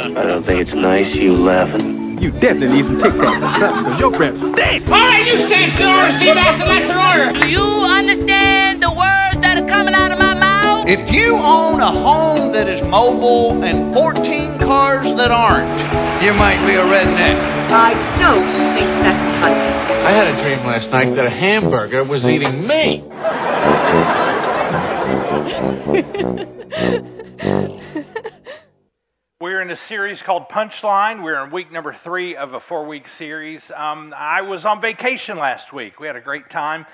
I don't think it's nice you laughing. You definitely need some Tic Tacs or something, because your breath stinks. All right, you stand still and receive isolation order. Do you understand the words that are coming out of my mouth? If you own a home that is mobile and 14 cars that aren't, you might be a redneck. I don't think that's funny. I had a dream last night that a hamburger was eating me. We're in a series called Punchline. We're in week number 3 of a 4-week series. I was on vacation last week. We had a great time.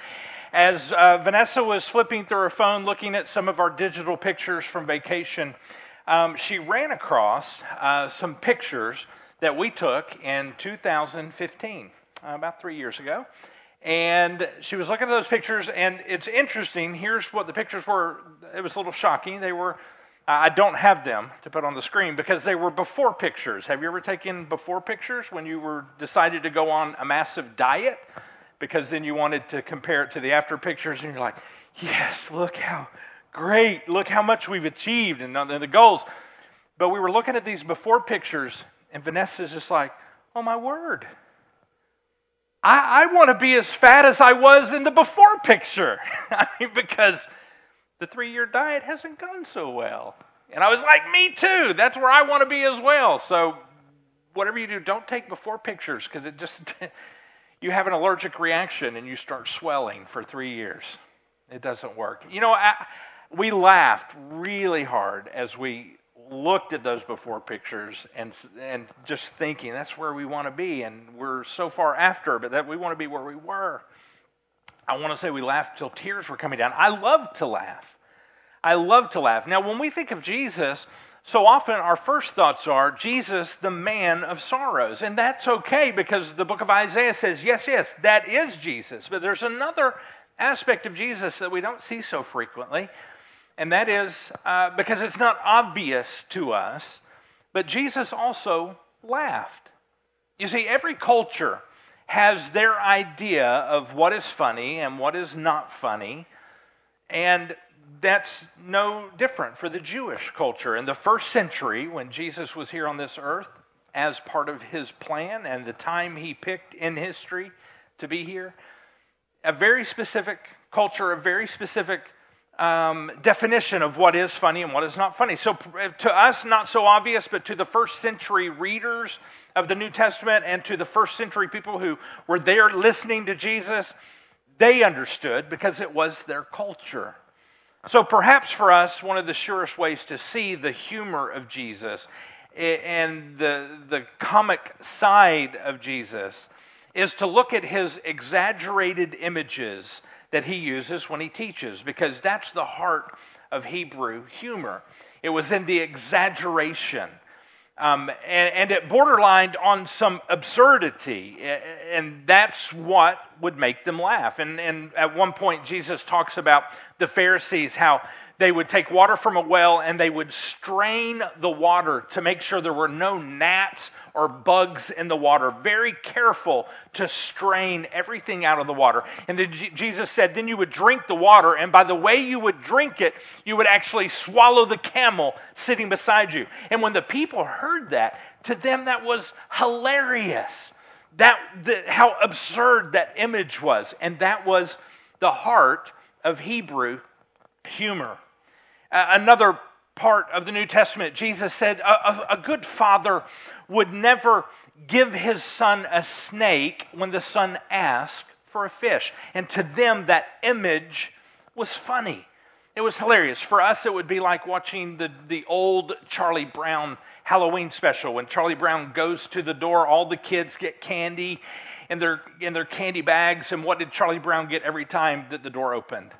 As Vanessa was flipping through her phone looking at some of our digital pictures from vacation, she ran across some pictures that we took in 2015, about 3 years ago. And she was looking at those pictures, and it's interesting. Here's what the pictures were. It was a little shocking. They were... I don't have them to put on the screen because they were before pictures. Have you ever taken before pictures when you were decided to go on a massive diet? Because then you wanted to compare it to the after pictures and you're like, yes, look how great, look how much we've achieved and the goals. But we were looking at these before pictures and Vanessa's just like, oh my word, I want to be as fat as I was in the before picture. I mean, because... the 3-year diet hasn't gone so well. And I was like, me too. That's where I want to be as well. So whatever you do, don't take before pictures because it just, you have an allergic reaction and you start swelling for 3 years. It doesn't work. You know, we laughed really hard as we looked at those before pictures and just thinking that's where we want to be. And we're so far after, but that we want to be where we were. I want to say we laughed till tears were coming down. I love to laugh. I love to laugh. Now, when we think of Jesus, so often our first thoughts are, Jesus, the man of sorrows. And that's okay because the book of Isaiah says, yes, yes, that is Jesus. But there's another aspect of Jesus that we don't see so frequently. And that is because it's not obvious to us, but Jesus also laughed. You see, every culture has their idea of what is funny and what is not funny. And that's no different for the Jewish culture. In the first century, when Jesus was here on this earth, as part of his plan and the time he picked in history to be here, a very specific culture, a very specific definition of what is funny and what is not funny. So to us, not so obvious, but to the first century readers of the New Testament and to the first century people who were there listening to Jesus, they understood because it was their culture. So perhaps for us, one of the surest ways to see the humor of Jesus and the comic side of Jesus is to look at his exaggerated images that he uses when he teaches, because that's the heart of Hebrew humor. It was in the exaggeration, and it borderlined on some absurdity, and that's what would make them laugh. And at one point, Jesus talks about the Pharisees, how they would take water from a well and they would strain the water to make sure there were no gnats or bugs in the water. Very careful to strain everything out of the water. And then Jesus said, then you would drink the water, and by the way you would drink it, you would actually swallow the camel sitting beside you. And when the people heard that, to them that was hilarious. How absurd that image was. And that was the heart of Hebrew humor. Another part of the New Testament, Jesus said a good father would never give his son a snake when the son asked for a fish. And to them, that image was funny. It was hilarious. For us, it would be like watching the old Charlie Brown Halloween special. When Charlie Brown goes to the door, all the kids get candy in their candy bags. And what did Charlie Brown get every time that the door opened?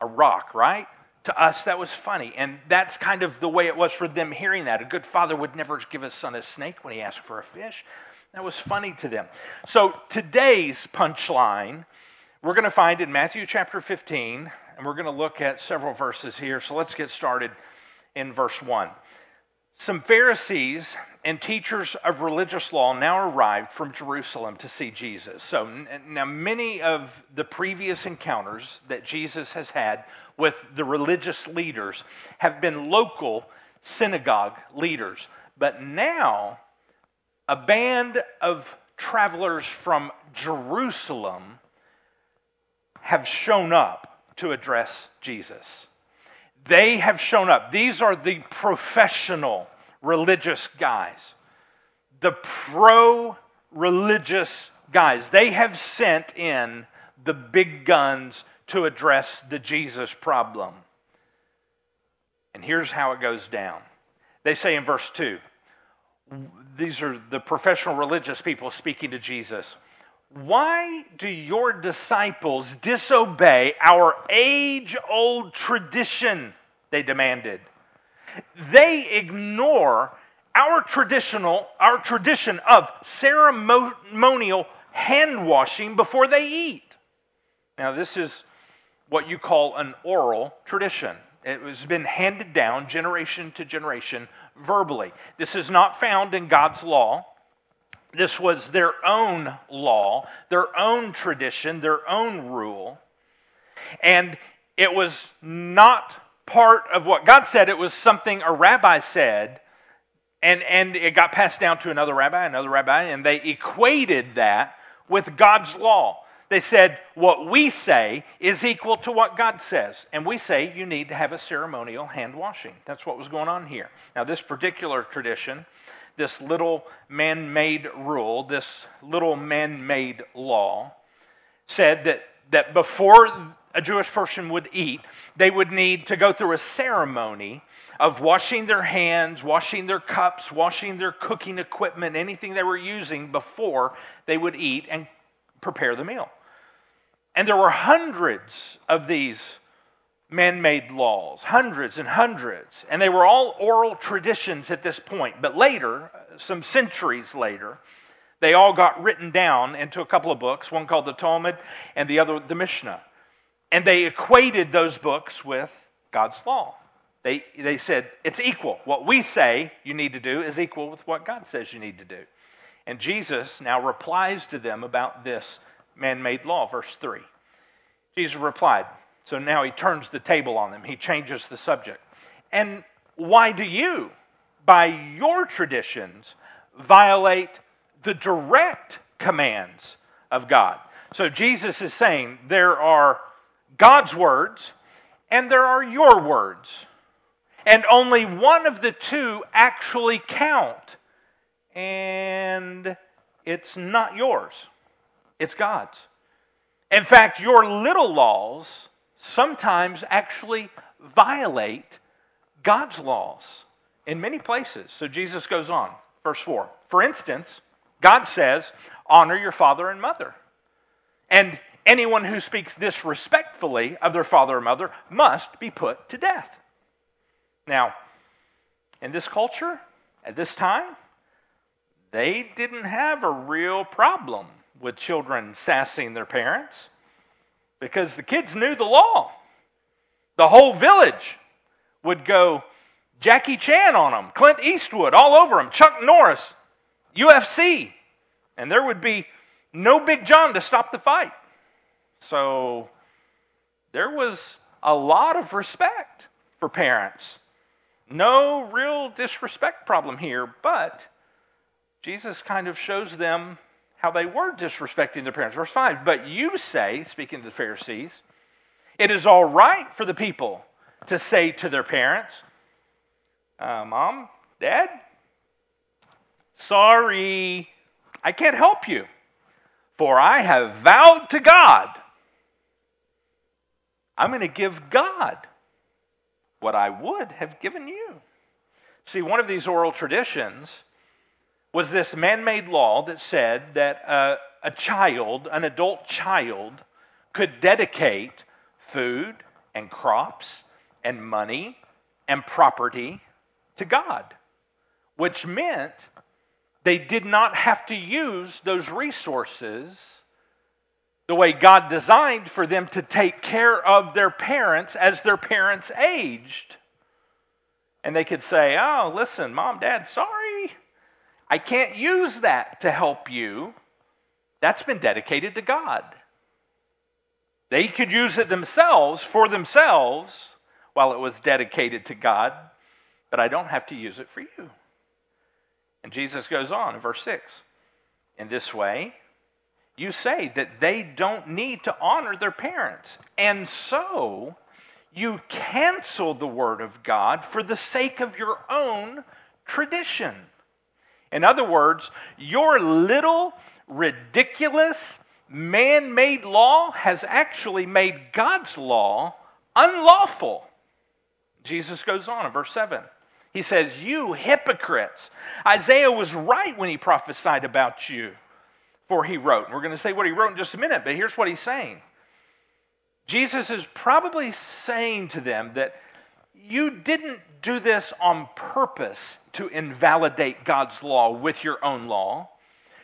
A rock, right? To us, that was funny. And that's kind of the way it was for them hearing that. A good father would never give his son a snake when he asked for a fish. That was funny to them. So today's punchline, we're going to find in Matthew chapter 15, and we're going to look at several verses here. So let's get started in verse 1. Some Pharisees and teachers of religious law now arrived from Jerusalem to see Jesus. So now many of the previous encounters that Jesus has had with the religious leaders have been local synagogue leaders. But now, a band of travelers from Jerusalem have shown up to address Jesus. They have shown up. These are the professional religious guys, the pro-religious guys. They have sent in the big guns to address the Jesus problem. And here's how it goes down. They say in verse 2, these are the professional religious people speaking to Jesus. Why do your disciples disobey our age-old tradition? They demanded. They ignore our tradition of ceremonial hand washing before they eat. Now, this is what you call an oral tradition. It has been handed down generation to generation verbally. This is not found in God's law. This was their own law, their own tradition, their own rule. And it was not part of what God said. It was something a rabbi said, and it got passed down to another rabbi, and they equated that with God's law. They said, what we say is equal to what God says. And we say you need to have a ceremonial hand washing. That's what was going on here. Now, this particular tradition, this little man-made rule, this little man-made law, said that before a Jewish person would eat, they would need to go through a ceremony of washing their hands, washing their cups, washing their cooking equipment, anything they were using before they would eat and prepare the meal. And there were hundreds of these man-made laws, hundreds and hundreds, and they were all oral traditions at this point. But later, some centuries later, they all got written down into a couple of books, one called the Talmud and the other the Mishnah. And they equated those books with God's law. They said, it's equal. What we say you need to do is equal with what God says you need to do. And Jesus now replies to them about this man-made law, verse 3. Jesus replied, so now he turns the table on them. He changes the subject. And why do you, by your traditions, violate the direct commands of God? So Jesus is saying there are God's words and there are your words. And only one of the two actually count. And it's not yours. It's God's. In fact, your little laws sometimes actually violate God's laws in many places. So Jesus goes on, verse 4. For instance, God says, honor your father and mother. And anyone who speaks disrespectfully of their father or mother must be put to death. Now, in this culture, at this time, they didn't have a real problem with children sassing their parents because the kids knew the law. The whole village would go Jackie Chan on them, Clint Eastwood all over them, Chuck Norris, UFC, and there would be no Big John to stop the fight. So there was a lot of respect for parents. No real disrespect problem here, but Jesus kind of shows them how they were disrespecting their parents. Verse 5, but you say, speaking to the Pharisees, it is all right for the people to say to their parents, Mom, Dad, sorry, I can't help you, for I have vowed to God, I'm going to give God what I would have given you. See, one of these oral traditions was this man-made law that said that a child, an adult child, could dedicate food and crops and money and property to God, which meant they did not have to use those resources the way God designed for them to take care of their parents as their parents aged. And they could say, oh, listen, Mom, Dad, sorry, I can't use that to help you. That's been dedicated to God. They could use it themselves for themselves while it was dedicated to God, but I don't have to use it for you. And Jesus goes on in verse 6. In this way, you say that they don't need to honor their parents. And so, you cancel the word of God for the sake of your own tradition. In other words, your little, ridiculous, man-made law has actually made God's law unlawful. Jesus goes on in verse 7. He says, you hypocrites! Isaiah was right when he prophesied about you. For he wrote, and we're going to say what he wrote in just a minute, but here's what he's saying. Jesus is probably saying to them that you didn't do this on purpose to invalidate God's law with your own law.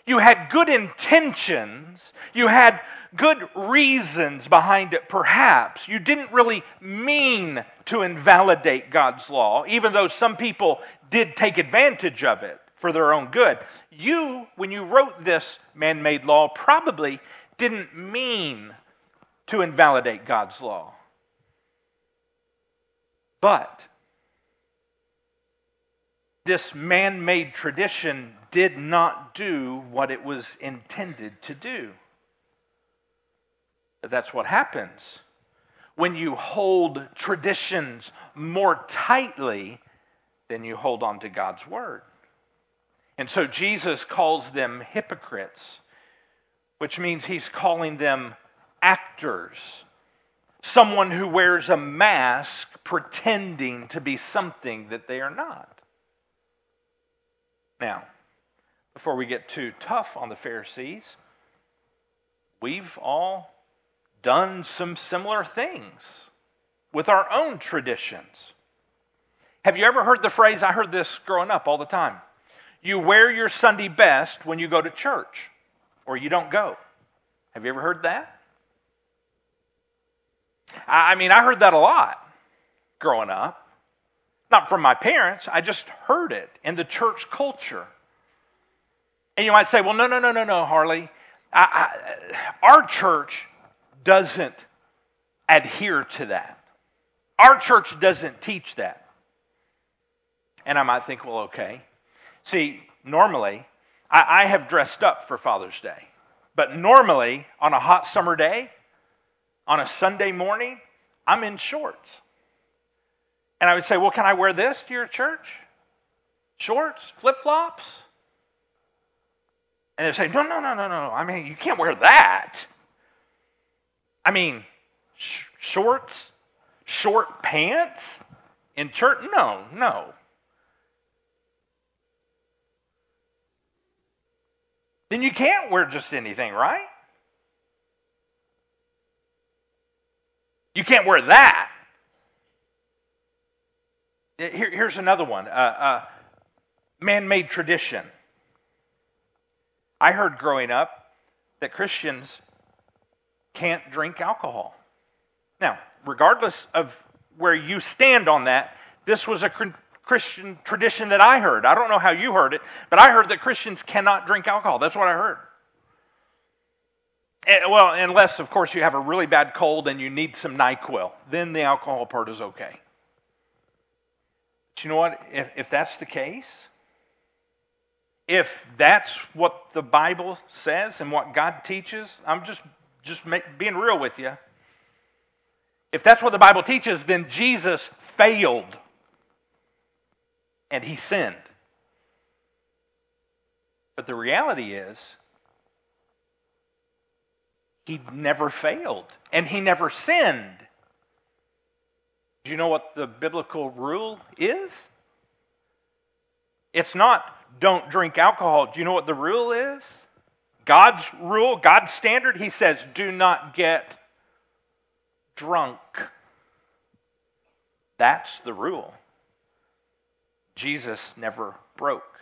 You had good intentions. You had good reasons behind it, perhaps. You didn't really mean to invalidate God's law, even though some people did take advantage of it for their own good. You, when you wrote this man-made law, probably didn't mean to invalidate God's law. But this man-made tradition did not do what it was intended to do. That's what happens when you hold traditions more tightly than you hold on to God's word. And so Jesus calls them hypocrites, which means he's calling them actors. Someone who wears a mask pretending to be something that they are not. Now, before we get too tough on the Pharisees, we've all done some similar things with our own traditions. Have you ever heard the phrase, I heard this growing up all the time, you wear your Sunday best when you go to church, or you don't go. Have you ever heard that? I mean, I heard that a lot growing up. Not from my parents, I just heard it in the church culture. And you might say, well, no, Harley. Our church doesn't adhere to that. Our church doesn't teach that. And I might think, well, okay. See, normally, I have dressed up for Father's Day. But normally, on a hot summer day, on a Sunday morning, I'm in shorts. And I would say, well, can I wear this to your church? Shorts? Flip-flops? And they'd say, no. I mean, you can't wear that. I mean, shorts? Short pants? In church? No. Then you can't wear just anything, right? You can't wear that. Here's another one. Man-made tradition. I heard growing up that Christians can't drink alcohol. Now, regardless of where you stand on that, this was a Christian tradition that I heard. I don't know how you heard it, but I heard that Christians cannot drink alcohol. That's what I heard. Well, unless, of course, you have a really bad cold and you need some NyQuil. Then the alcohol part is okay. You know what? If that's the case, if that's what the Bible says and what God teaches, I'm just being real with you. If that's what the Bible teaches, then Jesus failed and he sinned. But the reality is, he never failed and he never sinned. Do you know what the biblical rule is? It's not, don't drink alcohol. Do you know what the rule is? God's rule, God's standard, he says, do not get drunk. That's the rule. Jesus never broke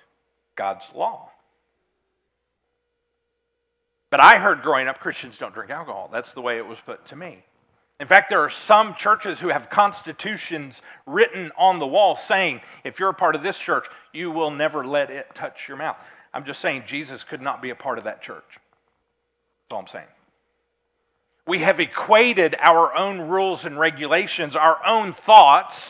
God's law. But I heard growing up, Christians don't drink alcohol. That's the way it was put to me. In fact, there are some churches who have constitutions written on the wall saying, if you're a part of this church, you will never let it touch your mouth. I'm just saying Jesus could not be a part of that church. That's all I'm saying. We have equated our own rules and regulations, our own thoughts.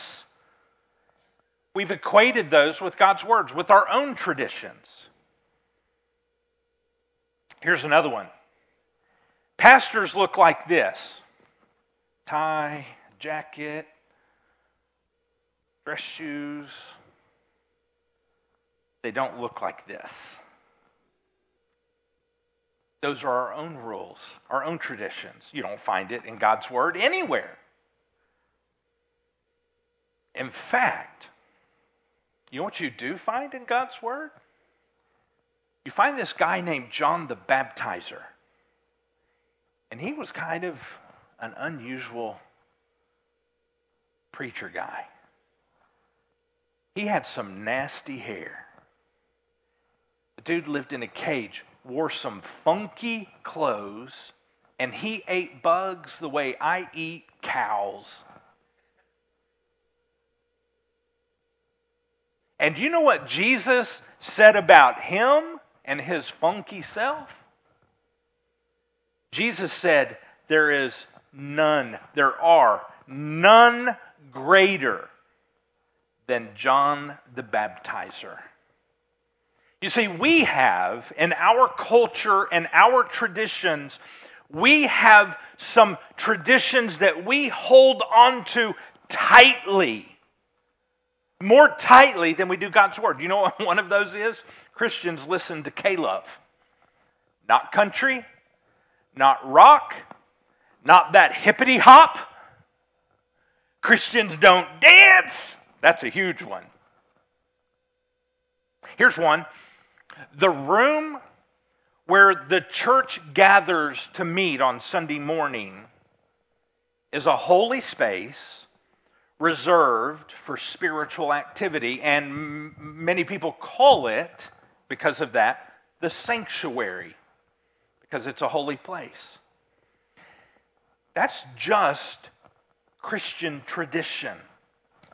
We've equated those with God's words, with our own traditions. Here's another one. Pastors look like this. Tie, jacket, dress shoes. They don't look like this. Those are our own rules, our own traditions. You don't find it in God's Word anywhere. In fact, you know what you do find in God's Word? You find this guy named John the Baptizer. And he was kind of an unusual preacher guy. He had some nasty hair. The dude lived in a cage, wore some funky clothes, and he ate bugs the way I eat cows. And you know what Jesus said about him and his funky self? Jesus said, there are none greater than John the Baptizer. You see, we have, in our culture and our traditions, we have some traditions that we hold on to tightly. More tightly than we do God's Word. You know what one of those is? Christians listen to K-Love. Not country, not rock, not that hippity-hop. Christians don't dance. That's a huge one. Here's one. The room where the church gathers to meet on Sunday morning is a holy space reserved for spiritual activity, and many people call it, because of that, the sanctuary, because it's a holy place. That's just Christian tradition.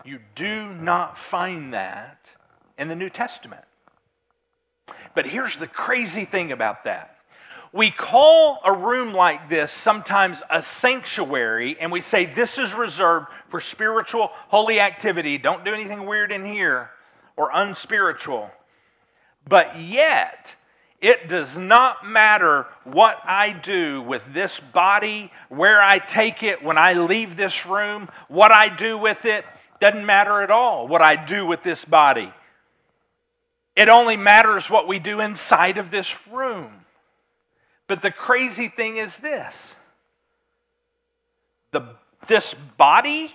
You do not find that in the New Testament. But here's the crazy thing about that. We call a room like this sometimes a sanctuary, and we say this is reserved for spiritual, holy activity. Don't do anything weird in here or unspiritual. But yet, it does not matter what I do with this body, where I take it when I leave this room, what I do with it doesn't matter at all, what I do with this body. It only matters what we do inside of this room. But the crazy thing is this. This body,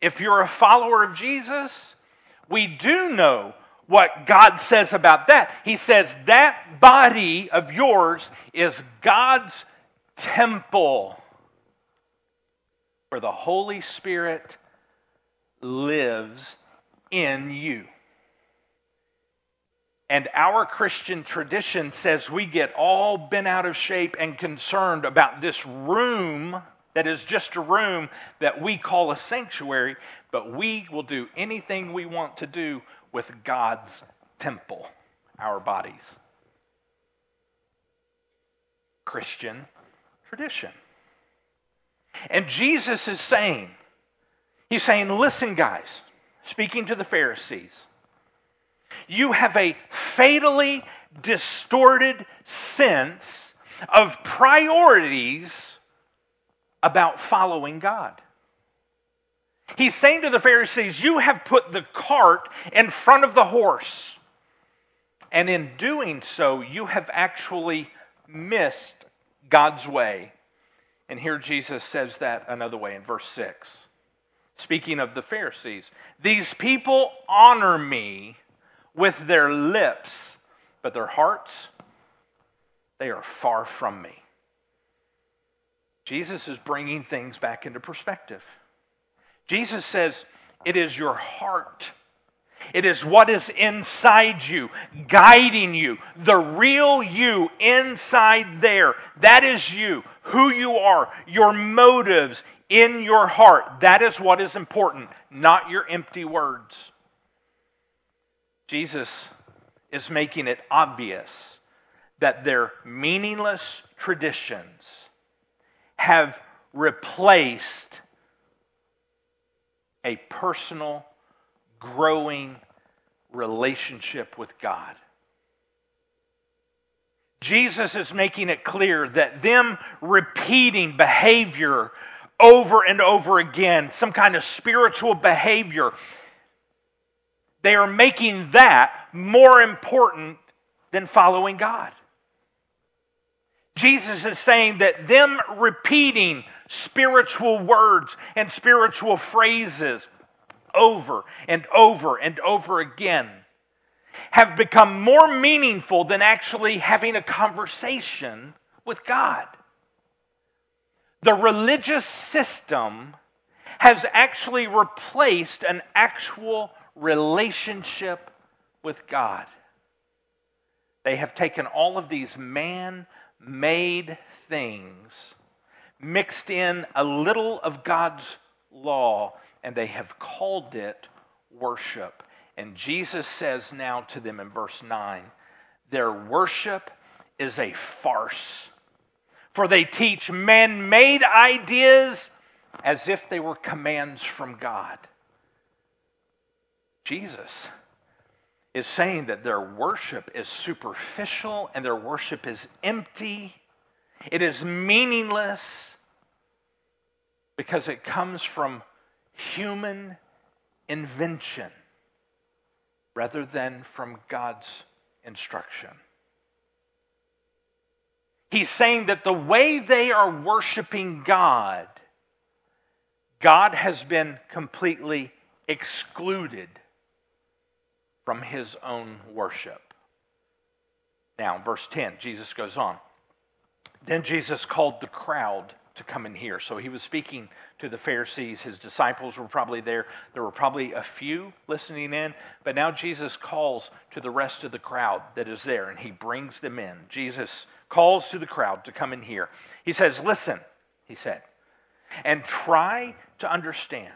if you're a follower of Jesus, we do know what God says about that. He says, that body of yours is God's temple where the Holy Spirit lives in you. And our Christian tradition says we get all bent out of shape and concerned about this room that is just a room that we call a sanctuary, but we will do anything we want to do with God's temple, our bodies. Christian tradition. And Jesus is saying, he's saying, listen guys, speaking to the Pharisees, you have a fatally distorted sense of priorities about following God. He's saying to the Pharisees, you have put the cart in front of the horse. And in doing so, you have actually missed God's way. And here Jesus says that another way in verse 6. Speaking of the Pharisees, these people honor me with their lips, but their hearts, they are far from me. Jesus is bringing things back into perspective. Jesus says, it is your heart. It is what is inside you, guiding you, the real you inside there. That is you, who you are, your motives in your heart. That is what is important, not your empty words. Jesus is making it obvious that their meaningless traditions have replaced a personal growing relationship with God. Jesus is making it clear that them repeating behavior over and over again, some kind of spiritual behavior, they are making that more important than following God. Jesus is saying that them repeating spiritual words and spiritual phrases over and over and over again have become more meaningful than actually having a conversation with God. The religious system has actually replaced an actual relationship with God. They have taken all of these man-made things, mixed in a little of God's law, and they have called it worship. And Jesus says now to them in verse 9, their worship is a farce, for they teach man-made ideas as if they were commands from God. Jesus is saying that their worship is superficial and their worship is empty. It is meaningless because it comes from human invention rather than from God's instruction. He's saying that the way they are worshiping God, God has been completely excluded from His own worship. Now, in verse 10, Jesus goes on. Then Jesus called the crowd to come in here. So He was speaking to the Pharisees. His disciples were probably there. There were probably a few listening in. But now Jesus calls to the rest of the crowd that is there, and He brings them in. Jesus calls to the crowd to come in here. He says, listen, He said, and try to understand.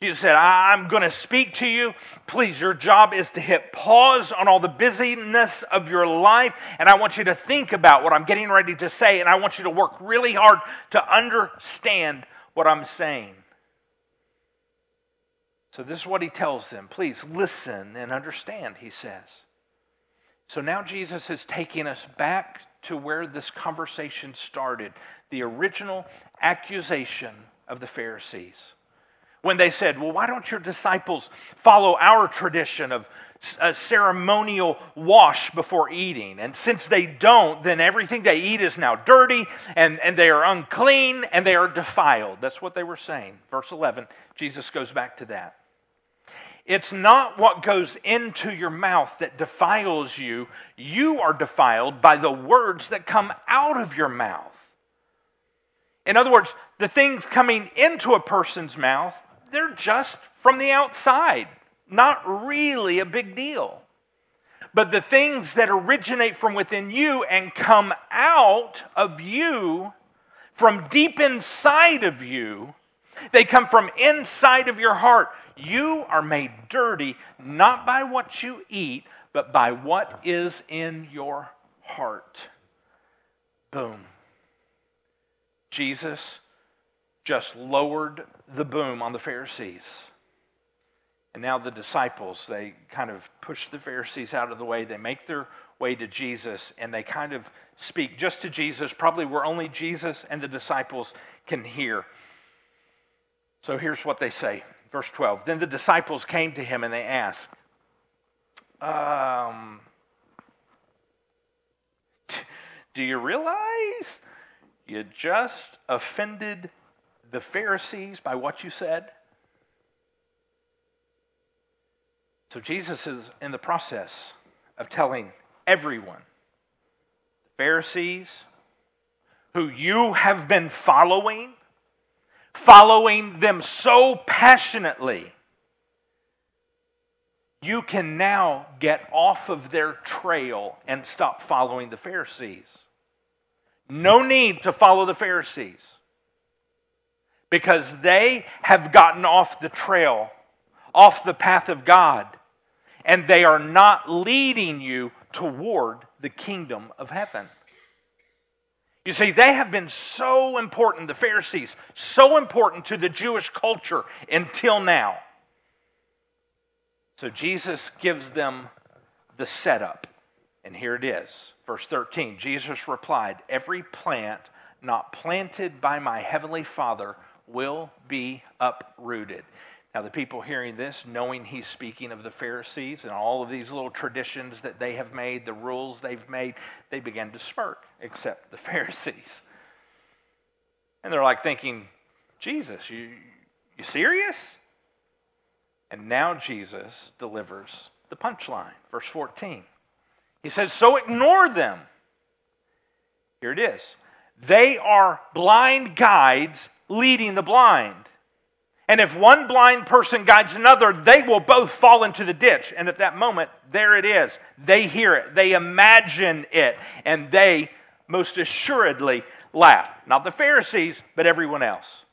Jesus said, I'm going to speak to you. Please, your job is to hit pause on all the busyness of your life, and I want you to think about what I'm getting ready to say, and I want you to work really hard to understand what I'm saying. So this is what He tells them. Please listen and understand, He says. So now Jesus is taking us back to where this conversation started, the original accusation of the Pharisees, when they said, well, why don't your disciples follow our tradition of a ceremonial wash before eating? And since they don't, then everything they eat is now dirty, and they are unclean, and they are defiled. That's what they were saying. Verse 11, Jesus goes back to that. It's not what goes into your mouth that defiles you. You are defiled by the words that come out of your mouth. In other words, the things coming into a person's mouth, they're just from the outside. Not really a big deal. But the things that originate from within you and come out of you, from deep inside of you, they come from inside of your heart. You are made dirty, not by what you eat, but by what is in your heart. Boom. Jesus just lowered the boom on the Pharisees. And now the disciples, they kind of push the Pharisees out of the way. They make their way to Jesus, and they kind of speak just to Jesus, probably where only Jesus and the disciples can hear. So here's what they say. Verse 12, then the disciples came to Him and they asked, do you realize you just offended the Pharisees by what you said? So Jesus is in the process of telling everyone, the Pharisees, who you have been following them so passionately, you can now get off of their trail and stop following the Pharisees. No need to follow the Pharisees, because they have gotten off the trail, off the path of God, and they are not leading you toward the kingdom of heaven. You see, they have been so important, the Pharisees, so important to the Jewish culture until now. So Jesus gives them the setup. And here it is, verse 13. Jesus replied, "Every plant not planted by my heavenly Father will be uprooted." Now the people hearing this, knowing he's speaking of the Pharisees and all of these little traditions that they have made, the rules they've made, they began to smirk, except the Pharisees. And they're like thinking, Jesus, you serious? And now Jesus delivers the punchline, verse 14. He says, "So ignore them." Here it is. "They are blind guides leading the blind. And if one blind person guides another, they will both fall into the ditch." And at that moment, there it is. They hear it. They imagine it. And they most assuredly laugh. Not the Pharisees, but everyone else.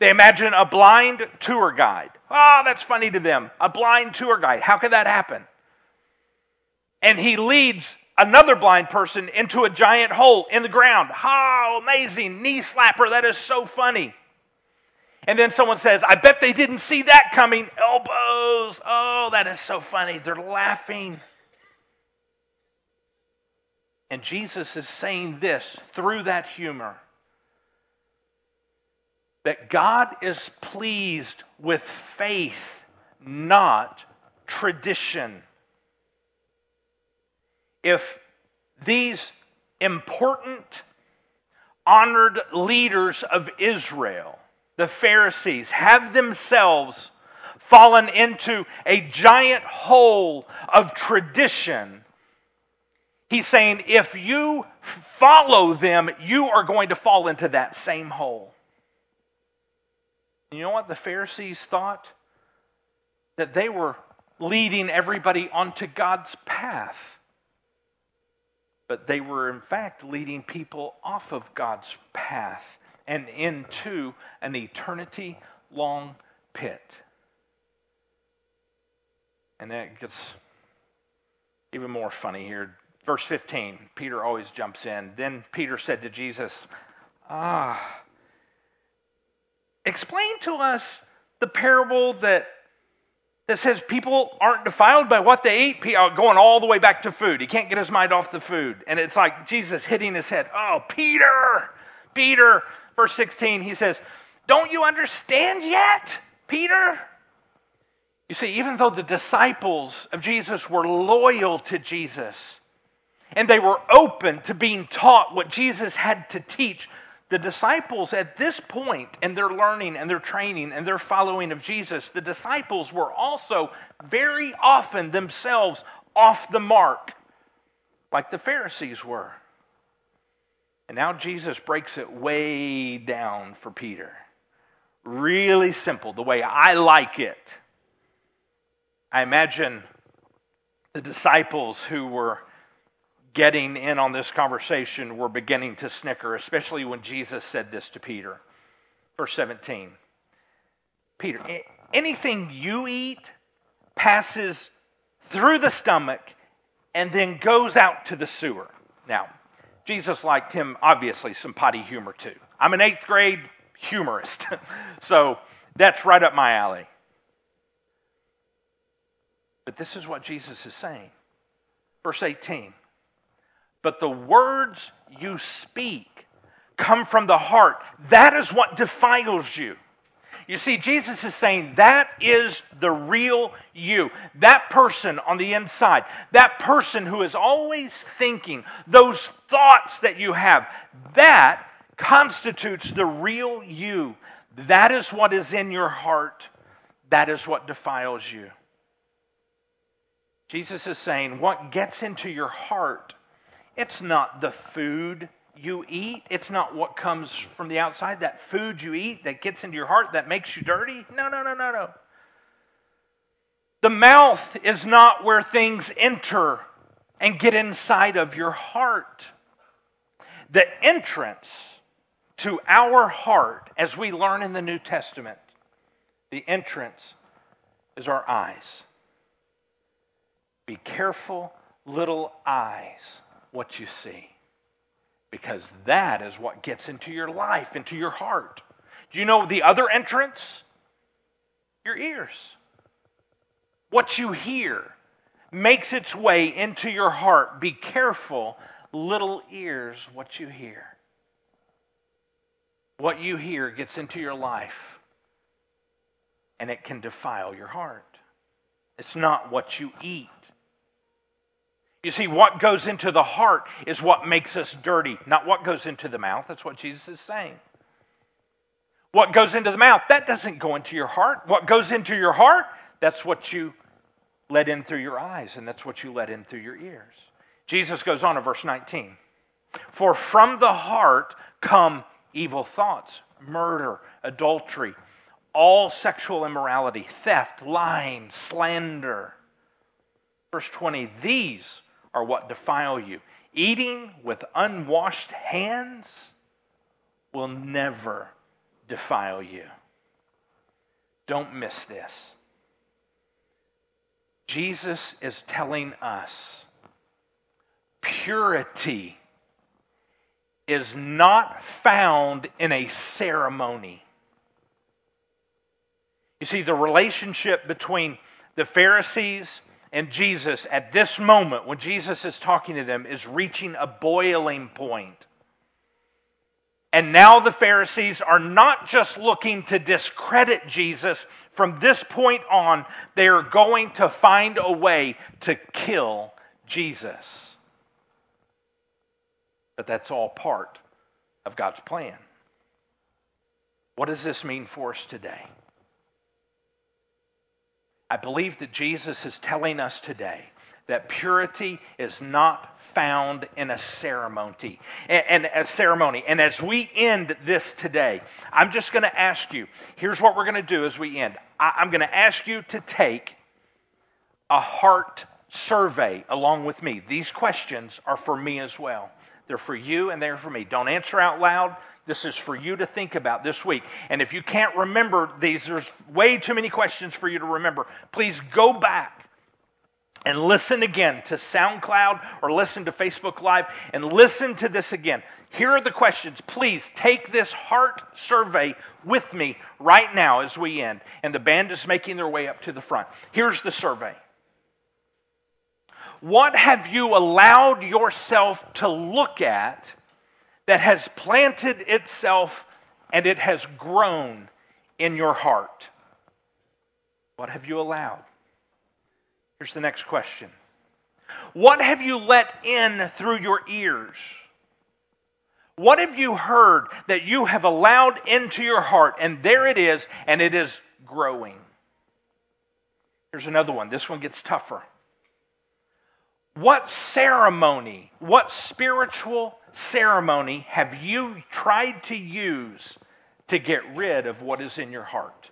They imagine a blind tour guide. Oh, that's funny to them. A blind tour guide. How could that happen? And he leads another blind person into a giant hole in the ground. How amazing. Knee slapper. That is so funny. And then someone says, "I bet they didn't see that coming." Elbows. Oh, that is so funny. They're laughing. And Jesus is saying this through that humor, that God is pleased with faith, not tradition. If these important, honored leaders of Israel, the Pharisees, have themselves fallen into a giant hole of tradition, he's saying if you follow them, you are going to fall into that same hole. You know what the Pharisees thought? That they were leading everybody onto God's path. But they were in fact leading people off of God's path and into an eternity-long pit. And that gets even more funny here. Verse 15, Peter always jumps in. "Then Peter said to Jesus, 'Explain to us the parable that says people aren't defiled by what they eat,'" going all the way back to food. He can't get his mind off the food. And it's like Jesus hitting his head. "Oh, Peter. Verse 16, he says, "Don't you understand yet, Peter?" You see, even though the disciples of Jesus were loyal to Jesus, and they were open to being taught what Jesus had to teach, the disciples at this point in their learning and their training and their following of Jesus, the disciples were also very often themselves off the mark, like the Pharisees were. And now Jesus breaks it way down for Peter. Really simple, the way I like it. I imagine the disciples who were getting in on this conversation were beginning to snicker, especially when Jesus said this to Peter. Verse 17, "Peter, anything you eat passes through the stomach and then goes out to the sewer." Now, Jesus liked him, obviously, some potty humor too. I'm an 8th grade humorist, so that's right up my alley. But this is what Jesus is saying. Verse 18, "But the words you speak come from the heart. That is what defiles you." You see, Jesus is saying that is the real you. That person on the inside. That person who is always thinking. Those thoughts that you have. That constitutes the real you. That is what is in your heart. That is what defiles you. Jesus is saying what gets into your heart, it's not the food you eat. It's not what comes from the outside. That food you eat that gets into your heart that makes you dirty. No. The mouth is not where things enter and get inside of your heart. The entrance to our heart, as we learn in the New Testament, the entrance is our eyes. Be careful, little eyes, what you see. Because that is what gets into your life, into your heart. Do you know the other entrance? Your ears. what you hear makes its way into your heart. Be careful, little ears, what you hear. What you hear gets into your life, and it can defile your heart. It's not what you eat. You see, what goes into the heart is what makes us dirty, not what goes into the mouth. That's what Jesus is saying. What goes into the mouth, that doesn't go into your heart. What goes into your heart, that's what you let in through your eyes, and that's what you let in through your ears. Jesus goes on in verse 19. For from the heart come evil thoughts, murder, adultery, all sexual immorality, theft, lying, slander. Verse 20, these are what defile you. Eating with unwashed hands will never defile you. Don't miss this. Jesus is telling us purity is not found in a ceremony. You see, the relationship between the Pharisees and Jesus at this moment, when Jesus is talking to them, is reaching a boiling point. And now the Pharisees are not just looking to discredit Jesus. From this point on, they are going to find a way to kill Jesus. But that's all part of God's plan. What does this mean for us today? I believe that Jesus is telling us today that purity is not found in a ceremony. And as we end this today, I'm just going to ask you, here's what we're going to do as we end. I'm going to ask you to take a heart survey along with me. These questions are for me as well. They're for you and they're for me. Don't answer out loud. This is for you to think about this week. And if you can't remember these, there's way too many questions for you to remember. Please go back and listen again to SoundCloud or listen to Facebook Live and listen to this again. Here are the questions. Please take this heart survey with me right now as we end. And the band is making their way up to the front. Here's the survey. What have you allowed yourself to look at that has planted itself and it has grown in your heart? What have you allowed? Here's the next question. What have you let in through your ears? What have you heard that you have allowed into your heart? And there it is, and it is growing. Here's another one. This one gets tougher. What ceremony, what spiritual ceremony have you tried to use to get rid of what is in your heart?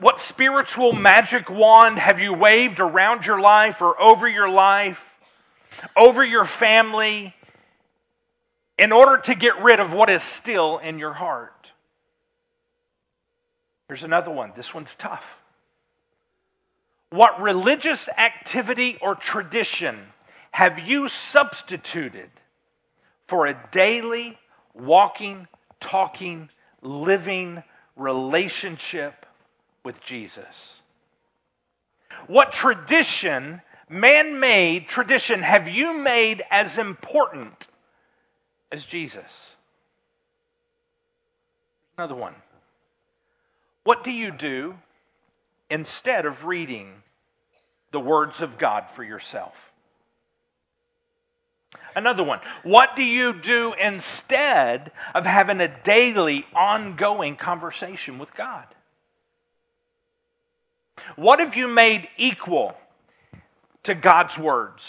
What spiritual magic wand have you waved around your life or over your life, over your family, in order to get rid of what is still in your heart? Here's another one. This one's tough. What religious activity or tradition have you substituted for a daily, walking, talking, living relationship with Jesus? What tradition, man-made tradition, have you made as important as Jesus? Another one. What do you do instead of reading the words of God for yourself? Another one. What do you do instead of having a daily, ongoing conversation with God? What have you made equal to God's words?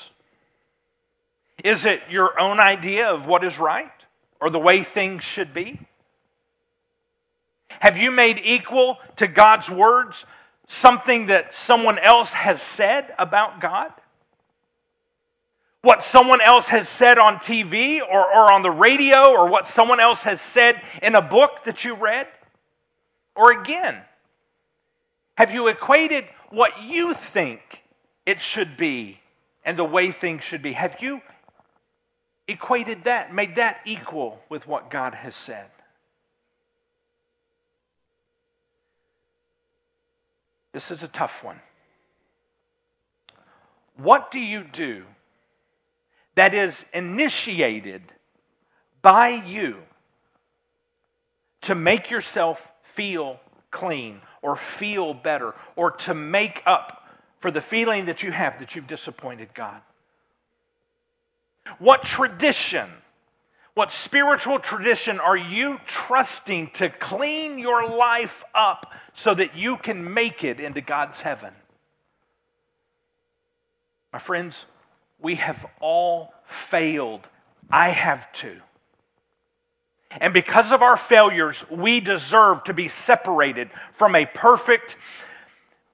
Is it your own idea of what is right or the way things should be? Have you made equal to God's words something that someone else has said about God? What someone else has said on TV or on the radio, or what someone else has said in a book that you read? Or again, have you equated what you think it should be and the way things should be? Have you equated that, made that equal with what God has said? This is a tough one. What do you do that is initiated by you to make yourself feel clean or feel better or to make up for the feeling that you have that you've disappointed God? What tradition, what spiritual tradition are you trusting to clean your life up so that you can make it into God's heaven? My friends, we have all failed. I have too. And because of our failures, we deserve to be separated from a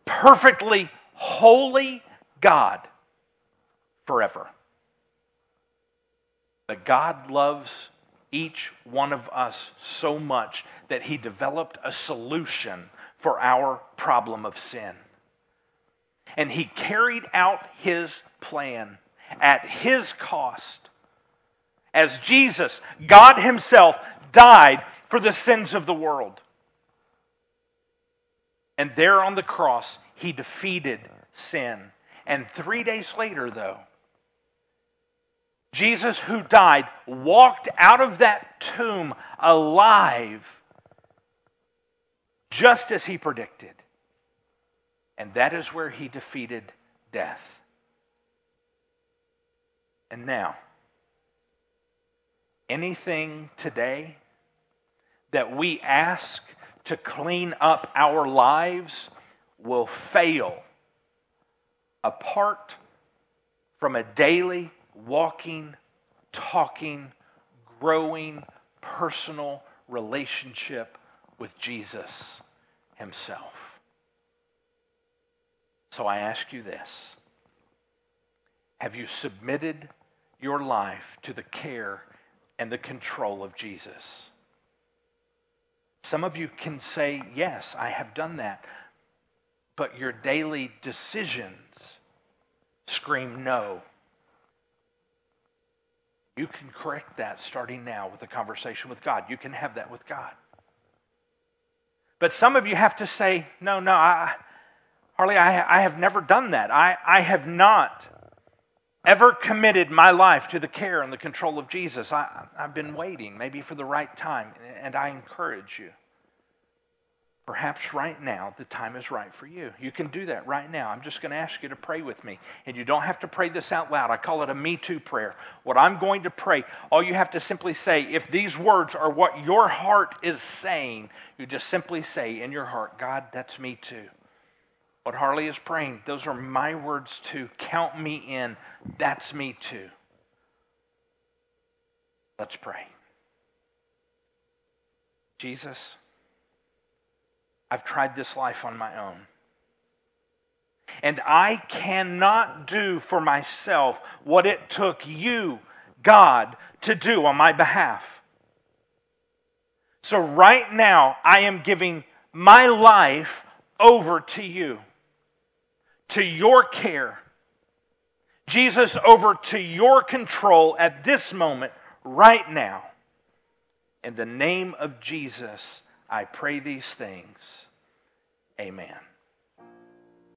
perfectly holy God forever. But God loves each one of us so much that He developed a solution for our problem of sin. And He carried out His plan at His cost. As Jesus, God Himself, died for the sins of the world. And there on the cross, He defeated sin. And 3 days later, though, Jesus, who died, walked out of that tomb alive, just as He predicted. And that is where He defeated death. And now, anything today that we ask to clean up our lives will fail apart from a daily walking, talking, growing, personal relationship with Jesus Himself. So I ask you this. Have you submitted your life to the care and the control of Jesus? Some of you can say, yes, I have done that. But your daily decisions scream no. You can correct that starting now with a conversation with God. You can have that with God. But some of you have to say, no, I have never done that. I have not ever committed my life to the care and the control of Jesus. I've been waiting, maybe for the right time, and I encourage you. Perhaps right now, the time is right for you. You can do that right now. I'm just going to ask you to pray with me, and you don't have to pray this out loud. I call it a Me Too prayer. What I'm going to pray, all you have to simply say, if these words are what your heart is saying, you just simply say in your heart, God, that's me too. What Harley is praying, those are my words too. Count me in. That's me too. Let's pray. Jesus, I've tried this life on my own. And I cannot do for myself what it took you, God, to do on my behalf. So right now, I am giving my life over to you, to your care. Jesus, over to your control at this moment, right now. In the name of Jesus, I pray these things. Amen.